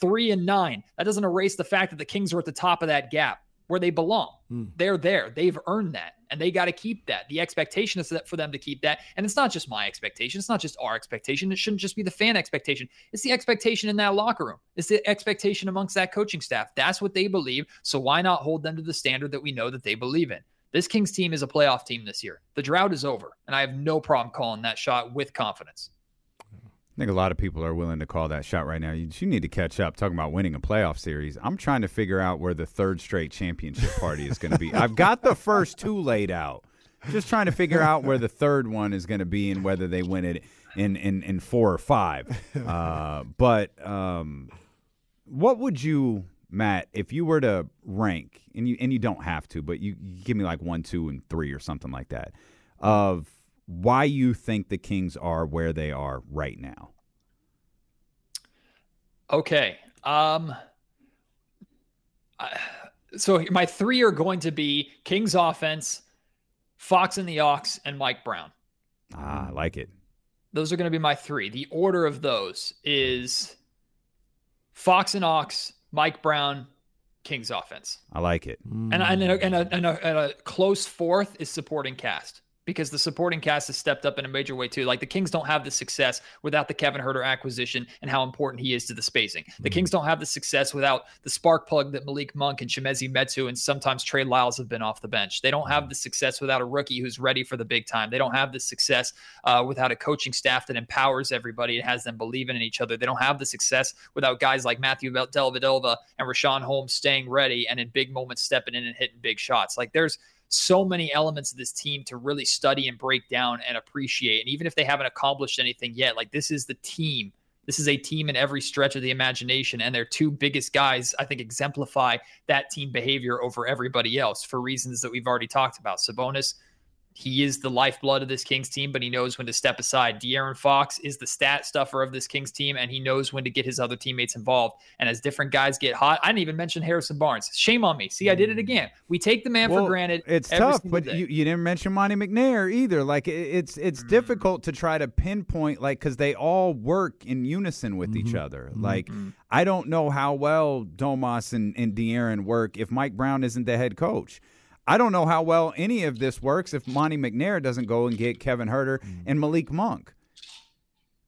three and nine. That doesn't erase the fact that the Kings are at the top of that gap, where they belong. Mm. They're there. They've earned that. And they got to keep that. The expectation is that for them to keep that. And it's not just my expectation. It's not just our expectation. It shouldn't just be the fan expectation. It's the expectation in that locker room. It's the expectation amongst that coaching staff. That's what they believe. So why not hold them to the standard that we know that they believe in? This Kings team is a playoff team this year. The drought is over. And I have no problem calling that shot with confidence. I think a lot of people are willing to call that shot right now. You, you need to catch up. Talking about winning a playoff series, I'm trying to figure out where the third straight championship party is going to be. I've got the first two laid out. Just trying to figure out where the third one is going to be and whether they win it in in, in four or five. Uh, but um, what would you, Matt, if you were to rank, and you and you don't have to, but you, you give me like one, two, and three or something like that, of why you think the Kings are where they are right now. Okay. Um, I, so my three are going to be Kings offense, Fox and the Ox, and Mike Brown. Ah, I like it. Those are going to be my three. The order of those is Fox and Ox, Mike Brown, Kings offense. I like it. And, and, a, and, a, and, a, and a close fourth is supporting cast, because the supporting cast has stepped up in a major way too. Like, the Kings don't have the success without the Kevin Huerter acquisition and how important he is to the spacing. The mm-hmm. Kings don't have the success without the spark plug that Malik Monk and Chimezie Metu and sometimes Trey Lyles have been off the bench. They don't have the success without a rookie who's ready for the big time. They don't have the success uh, without a coaching staff that empowers everybody and has them believing in each other. They don't have the success without guys like Matthew Dellavedova and Rashaan Holmes staying ready and in big moments stepping in and hitting big shots. Like, there's so many elements of this team to really study and break down and appreciate. And even if they haven't accomplished anything yet, like, this is the team. This is a team in every stretch of the imagination. And their two biggest guys, I think, exemplify that team behavior over everybody else for reasons that we've already talked about. Sabonis He is the lifeblood of this Kings team, but he knows when to step aside. De'Aaron Fox is the stat stuffer of this Kings team, and he knows when to get his other teammates involved. And as different guys get hot, I didn't even mention Harrison Barnes. Shame on me. See, I did it again. We take the man well, for granted. It's tough, but you, you didn't mention Monty McNair either. Like, it's it's mm-hmm. difficult to try to pinpoint, like, because they all work in unison with mm-hmm. each other. Mm-hmm. Like, mm-hmm. I don't know how well Domas and, and De'Aaron work if Mike Brown isn't the head coach. I don't know how well any of this works if Monty McNair doesn't go and get Kevin Huerter and Malik Monk.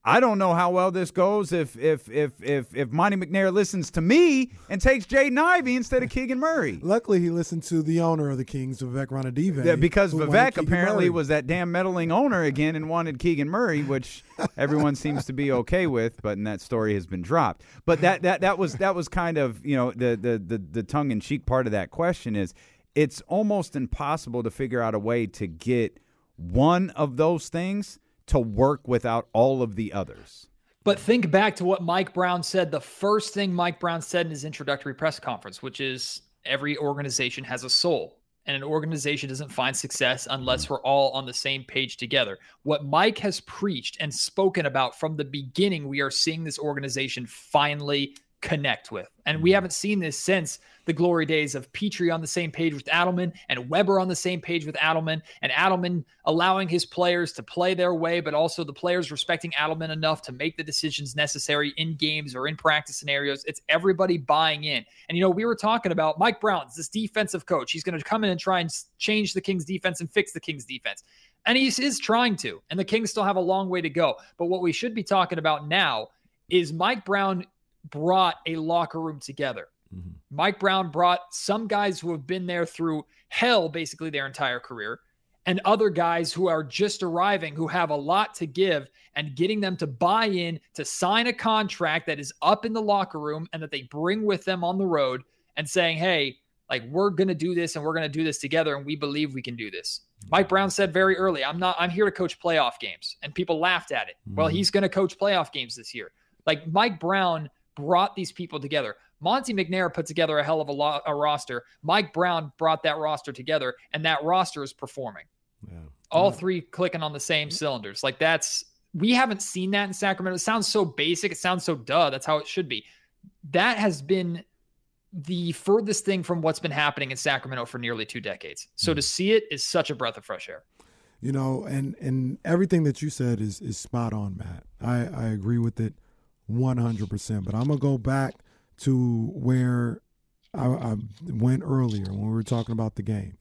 I don't know how well this goes if if if if if Monty McNair listens to me and takes Jaden Ivey instead of Keegan Murray. Luckily, he listened to the owner of the Kings, Vivek Ranadive. Yeah, because Vivek apparently Murray. was that damn meddling owner again and wanted Keegan Murray, which everyone seems to be okay with, but and that story has been dropped. But that that that was that was kind of, you know, the the the, the tongue in cheek part of that question is, it's almost impossible to figure out a way to get one of those things to work without all of the others. But think back to what Mike Brown said. The first thing Mike Brown said in his introductory press conference, which is every organization has a soul, and an organization doesn't find success unless we're all on the same page together. What Mike has preached and spoken about from the beginning, we are seeing this organization finally connect with. And we haven't seen this since the glory days of Petrie on the same page with Adelman and Weber on the same page with Adelman, and Adelman allowing his players to play their way, but also the players respecting Adelman enough to make the decisions necessary in games or in practice scenarios. It's everybody buying in. And, you know, we were talking about Mike Brown's this defensive coach. He's going to come in and try and change the Kings defense and fix the Kings defense. And he is trying to, and the Kings still have a long way to go. But what we should be talking about now is Mike Brown brought a locker room together. Mm-hmm. Mike Brown brought some guys who have been there through hell basically their entire career, and other guys who are just arriving, who have a lot to give, and getting them to buy in, to sign a contract that is up in the locker room and that they bring with them on the road, and saying, hey, like, we're going to do this, and we're going to do this together, and we believe we can do this. Mike Brown said very early, I'm not, I'm here to coach playoff games, and people laughed at it. Mm-hmm. Well, he's going to coach playoff games this year. Like, Mike Brown brought these people together. Monty McNair put together a hell of a, lo- a roster. Mike Brown brought that roster together, and that roster is performing. Yeah. All yeah. three clicking on the same cylinders. Like, that's, we haven't seen that in Sacramento. It sounds so basic. It sounds so duh. That's how it should be. That has been the furthest thing from what's been happening in Sacramento for nearly two decades. So mm. to see it is such a breath of fresh air. You know, and and everything that you said is is spot on, Matt. I, I agree with it one hundred percent. But I'm going to go back to where I, I went earlier when we were talking about the game.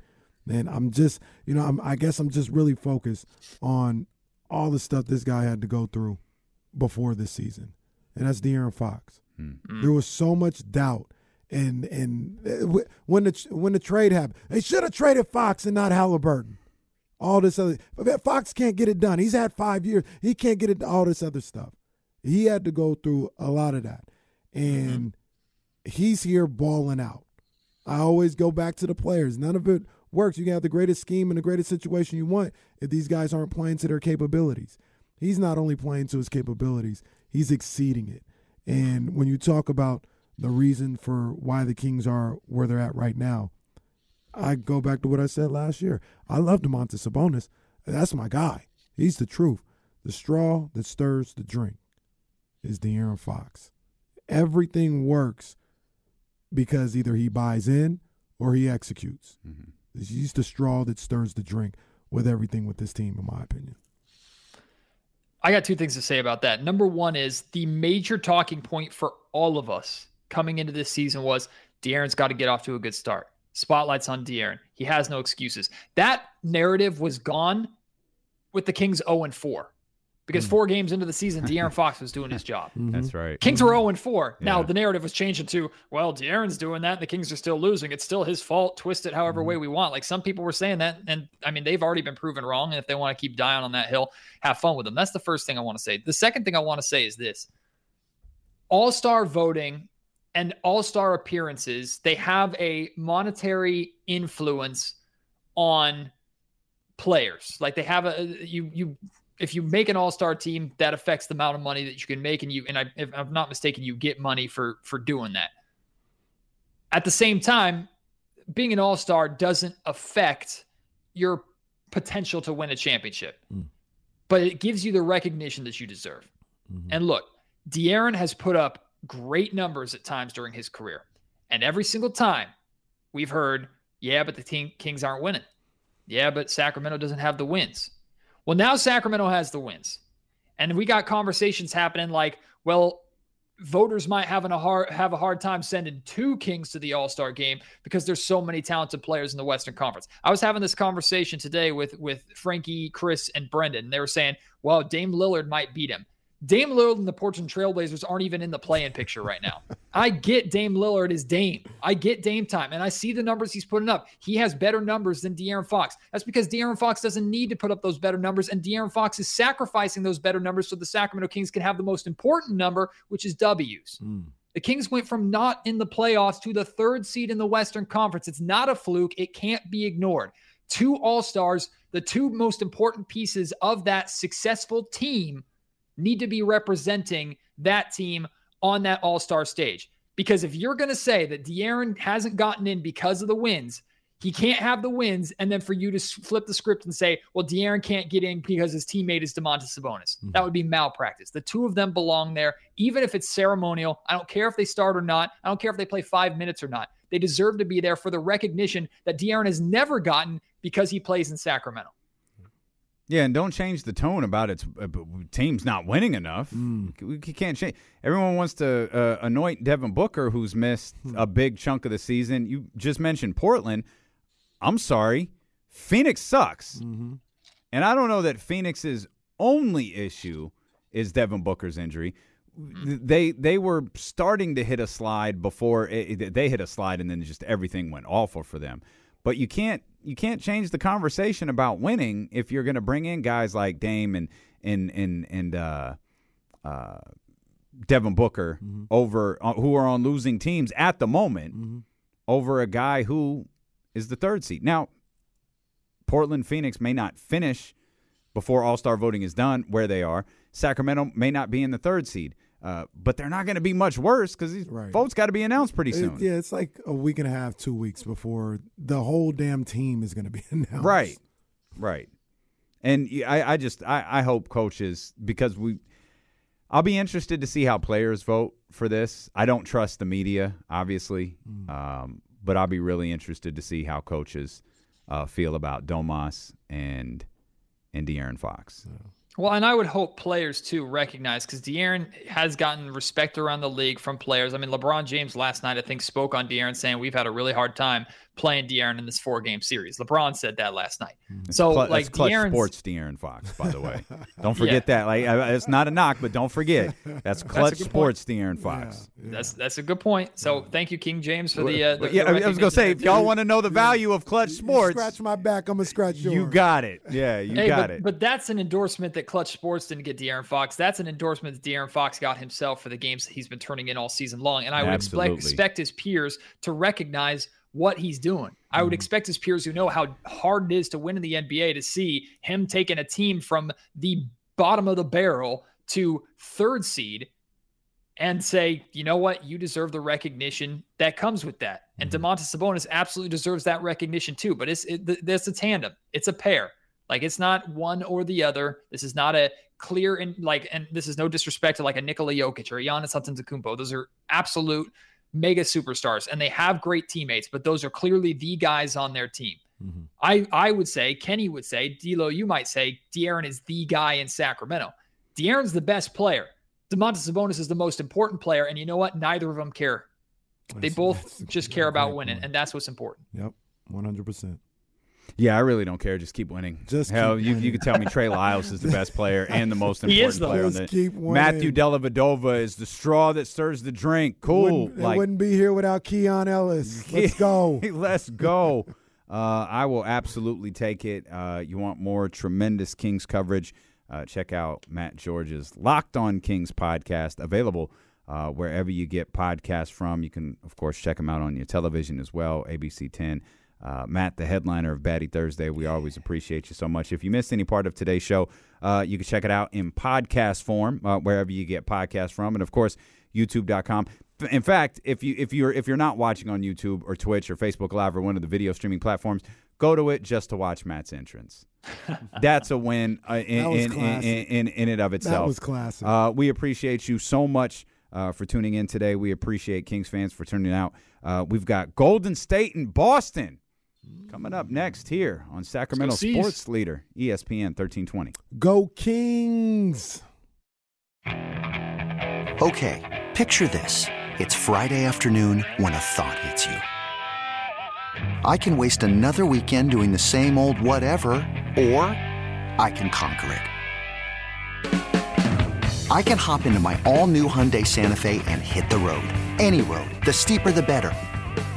And I'm just, you know, I'm, I guess I'm just really focused on all the stuff this guy had to go through before this season. And that's De'Aaron Fox. Mm-hmm. There was so much doubt. And and when the, when the trade happened, they should have traded Fox and not Halliburton. All this other, but Fox can't get it done. He's had five years. He can't get it, all this other stuff. He had to go through a lot of that, and mm-hmm. he's here balling out. I always go back to the players. None of it works. You can have the greatest scheme and the greatest situation you want if these guys aren't playing to their capabilities. He's not only playing to his capabilities, he's exceeding it. And when you talk about the reason for why the Kings are where they're at right now, I go back to what I said last year. I love Domantas Sabonis. That's my guy. He's the truth. The straw that stirs the drink is De'Aaron Fox. Everything works because either he buys in or he executes. Mm-hmm. He's the straw that stirs the drink with everything with this team, in my opinion. I got two things to say about that. Number one is the major talking point for all of us coming into this season was De'Aaron's got to get off to a good start. Spotlight's on De'Aaron. He has no excuses. That narrative was gone with the Kings oh and four. Because four games into the season, De'Aaron Fox was doing his job. That's right. Kings were oh and four. Yeah. Now the narrative was changing to, well, De'Aaron's doing that, and the Kings are still losing. It's still his fault. Twist it however way we want. Like, some people were saying that, and I mean, they've already been proven wrong. And if they want to keep dying on that hill, have fun with them. That's the first thing I want to say. The second thing I want to say is this: All-Star voting and All-Star appearances, they have a monetary influence on players. Like, they have a you you. If you make an all-star team, that affects the amount of money that you can make. And you, and I, if I'm not mistaken, you get money for, for doing that. At the same time, being an all-star doesn't affect your potential to win a championship, mm. but it gives you the recognition that you deserve. Mm-hmm. And look, De'Aaron has put up great numbers at times during his career. And every single time we've heard, yeah, but the team, Kings aren't winning. Yeah, but Sacramento doesn't have the wins. Well, now Sacramento has the wins. And we got conversations happening like, well, voters might have a hard, have a hard time sending two Kings to the All-Star game because there's so many talented players in the Western Conference. I was having this conversation today with, with Frankie, Chris, and Brendan. And they were saying, well, Dame Lillard might beat him. Dame Lillard and the Portland Trailblazers aren't even in the play-in picture right now. I get Dame Lillard is Dame. I get Dame time, and I see the numbers he's putting up. He has better numbers than De'Aaron Fox. That's because De'Aaron Fox doesn't need to put up those better numbers, and De'Aaron Fox is sacrificing those better numbers so the Sacramento Kings can have the most important number, which is W's. Mm. The Kings went from not in the playoffs to the third seed in the Western Conference. It's not a fluke. It can't be ignored. Two All-Stars, the two most important pieces of that successful team, need to be representing that team on that All-Star stage. Because if you're going to say that De'Aaron hasn't gotten in because of the wins, he can't have the wins, and then for you to flip the script and say, well, De'Aaron can't get in because his teammate is Domantas Sabonis. Mm-hmm. That would be malpractice. The two of them belong there, even if it's ceremonial. I don't care if they start or not. I don't care if they play five minutes or not. They deserve to be there for the recognition that De'Aaron has never gotten because he plays in Sacramento. Yeah, and don't change the tone about its uh, team's not winning enough. Mm. We can't change. Everyone wants to uh, anoint Devin Booker, who's missed mm. a big chunk of the season. You just mentioned Portland. I'm sorry. Phoenix sucks. Mm-hmm. And I don't know that Phoenix's only issue is Devin Booker's injury. Mm. They they were starting to hit a slide before it, they hit a slide, and then just everything went awful for them. But you can't. You can't change the conversation about winning if you're going to bring in guys like Dame and and and and uh, uh, Devin Booker mm-hmm. over uh, who are on losing teams at the moment mm-hmm. over a guy who is the third seed. Now, Portland, Phoenix may not finish before All-Star voting is done where they are. Sacramento may not be in the third seed. Uh, but they're not going to be much worse because these right. votes got to be announced pretty soon. It, yeah, it's like a week and a half, two weeks before the whole damn team is going to be announced. Right, right. And I, I just I, I hope coaches, because we – I'll be interested to see how players vote for this. I don't trust the media, obviously, mm. um, but I'll be really interested to see how coaches uh, feel about Domas and, and De'Aaron Fox. Yeah. Well, and I would hope players, too, recognize, because De'Aaron has gotten respect around the league from players. I mean, LeBron James last night, I think, spoke on De'Aaron saying we've had a really hard time playing De'Aaron in this four-game series. LeBron said that last night. It's so, cl- like, clutch sports De'Aaron Fox, by the way. Don't forget yeah. that. Like, it's not a knock, but don't forget. That's clutch that's sports point. De'Aaron Fox. Yeah, yeah. That's that's a good point. So, thank you, King James, for well, the, uh, the – Yeah, I was going to say, if y'all want to know the value of clutch sports – scratch my back, I'm going to scratch yours. You got it. Yeah, you hey, got but, it. But that's an endorsement that Clutch Sports didn't get De'Aaron Fox. That's an endorsement that De'Aaron Fox got himself for the games that he's been turning in all season long. And I would expect, expect his peers to recognize what he's doing. I would expect his peers who know how hard it is to win in the N B A to see him taking a team from the bottom of the barrel to third seed and say, you know what? You deserve the recognition that comes with that. And Domantas Sabonis absolutely deserves that recognition too. But it's, it, it's a tandem. It's a pair. Like, it's not one or the other. This is not a clear and like, and this is no disrespect to like a Nikola Jokic or a Giannis Antetokounmpo. Those are absolute mega superstars, and they have great teammates, but those are clearly the guys on their team. Mm-hmm. I, I would say, Kenny would say, D-Lo, you might say, De'Aaron is the guy in Sacramento. De'Aaron's the best player. Domantas Sabonis is the most important player, and you know what? Neither of them care. That's, they both just care about winning, point. And that's what's important. Yep, one hundred percent. Yeah, I really don't care. Just keep winning. Just Hell, keep you, winning. You can tell me Trey Lyles is the best player and the most important the player. On the, Matthew Dellavedova is the straw that stirs the drink. Cool. Wouldn't, like, it wouldn't be here without Keon Ellis. Let's go. Let's go. Uh, I will absolutely take it. Uh, you want more tremendous Kings coverage, uh, check out Matt George's Locked on Kings podcast, available uh, wherever you get podcasts from. You can, of course, check them out on your television as well, A B C ten. Uh, Matt, the headliner of Batty Thursday, we always appreciate you so much. If you missed any part of today's show, uh, you can check it out in podcast form, uh, wherever you get podcasts from, and of course, YouTube dot com. In fact, if you if you're if you're not watching on YouTube or Twitch or Facebook Live or one of the video streaming platforms, go to it just to watch Matt's entrance. that's a win uh, in, in, in, in, in and of itself. That was classic. Uh, we appreciate you so much uh, for tuning in today. We appreciate Kings fans for tuning out. Uh, we've got Golden State and Boston coming up next here on Sacramento Sports Leader, E S P N thirteen twenty. Go Kings! Okay, picture this. It's Friday afternoon when a thought hits you. I can waste another weekend doing the same old whatever, or I can conquer it. I can hop into my all-new Hyundai Santa Fe and hit the road. Any road. The steeper, the better.